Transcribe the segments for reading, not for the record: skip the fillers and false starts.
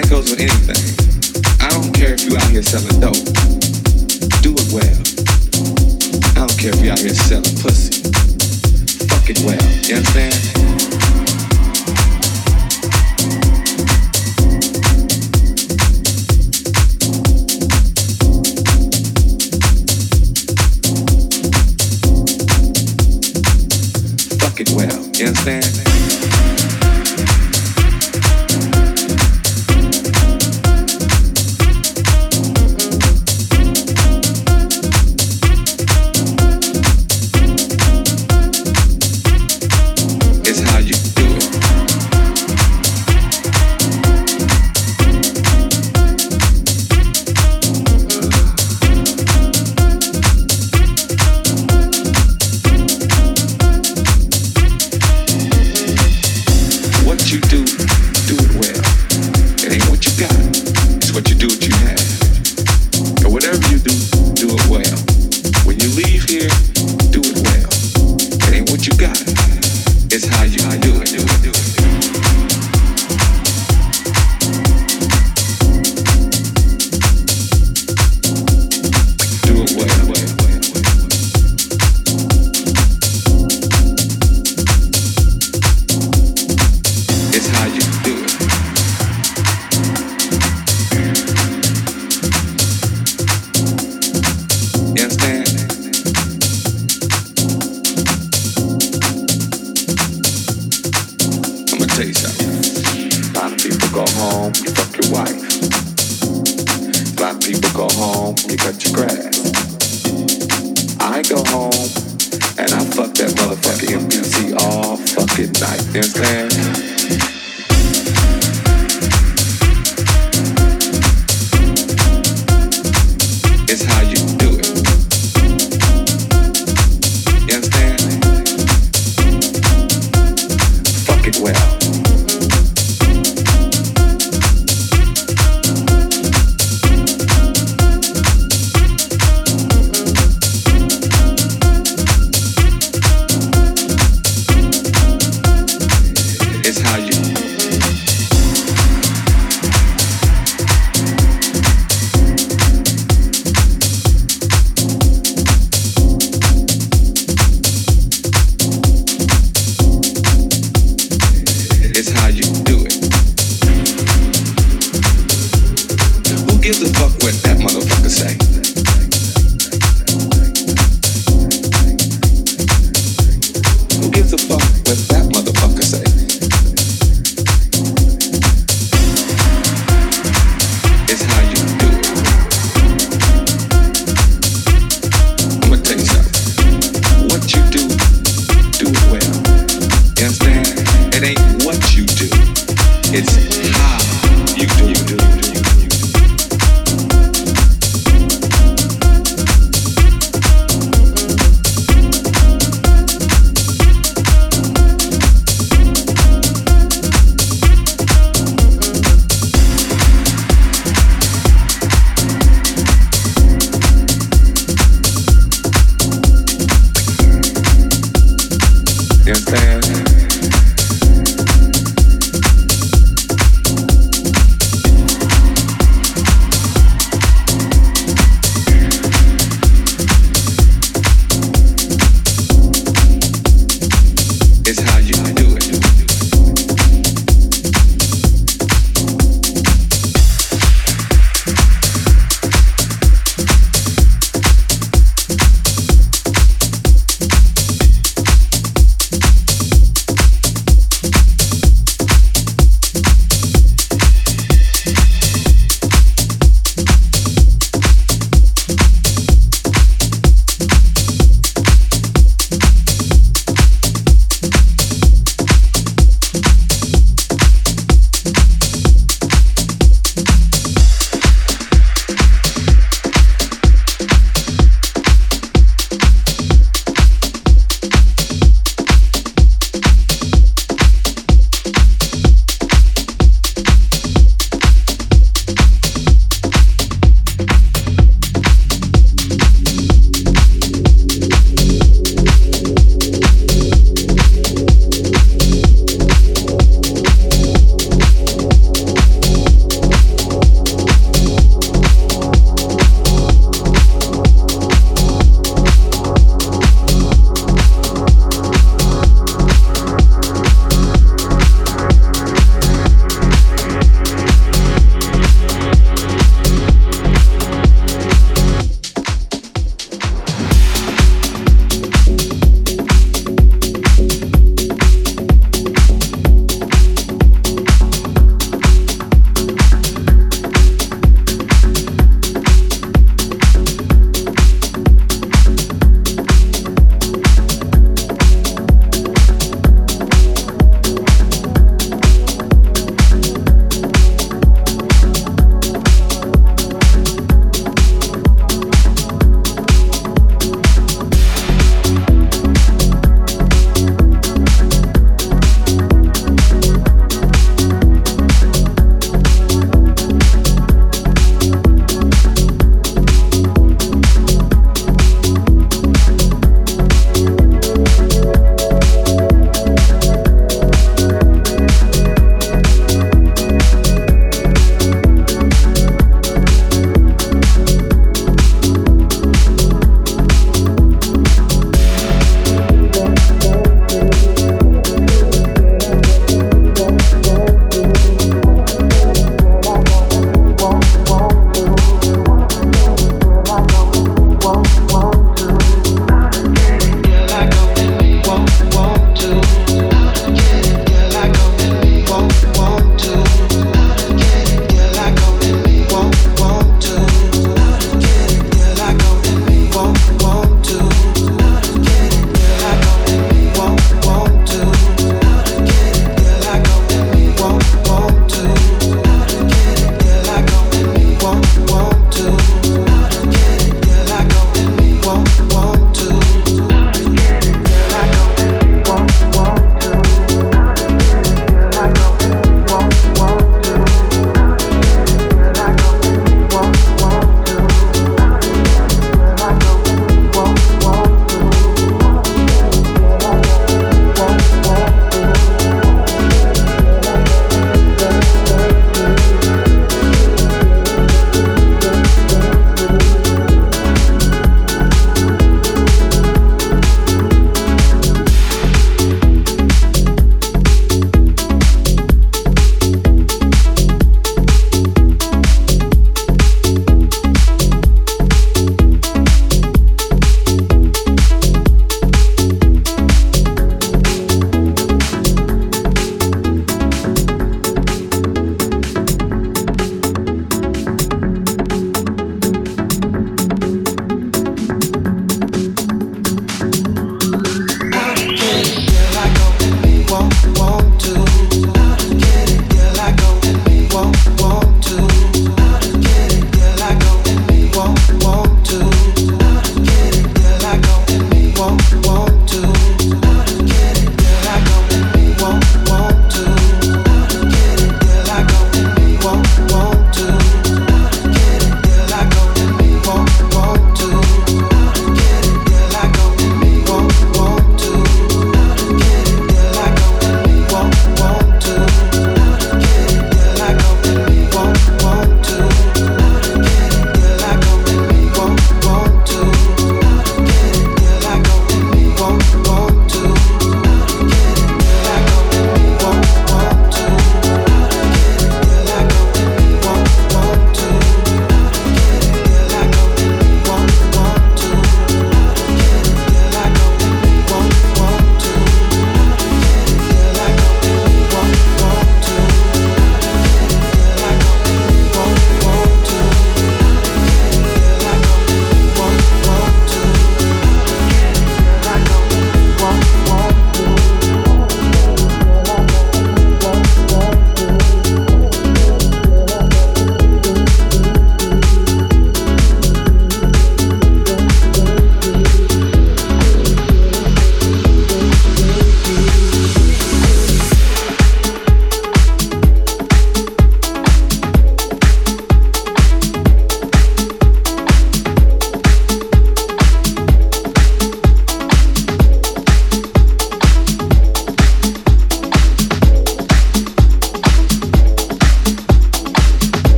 that goes with anything. I don't care if you out here selling dope. Do it well. I don't care if you out here selling pussy. Fuck it well. You understand? It well, you understand? It's how you do It's how you do.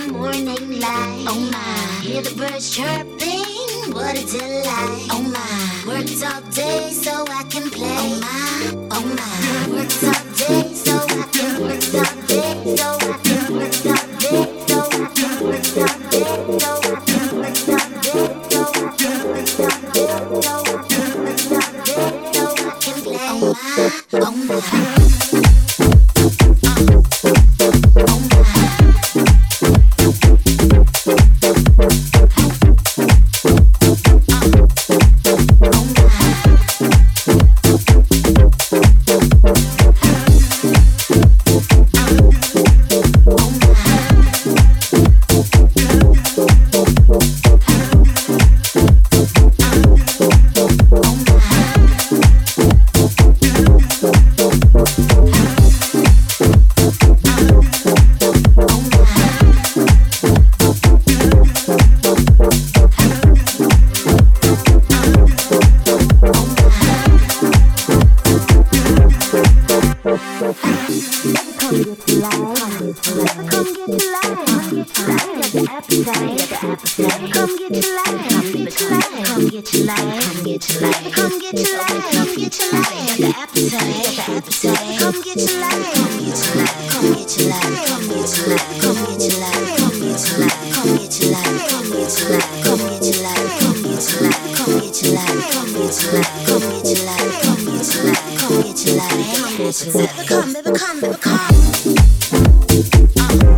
the morning light. Oh my, hear the birds chirping, what a delight. Oh my, worked all day so I can play. Oh my, worked all day so I can work all day so I can work all day so I can work all day so I can work all day so I can work all day so I can work all day so I can play. Oh my. Come, baby, come, baby, come.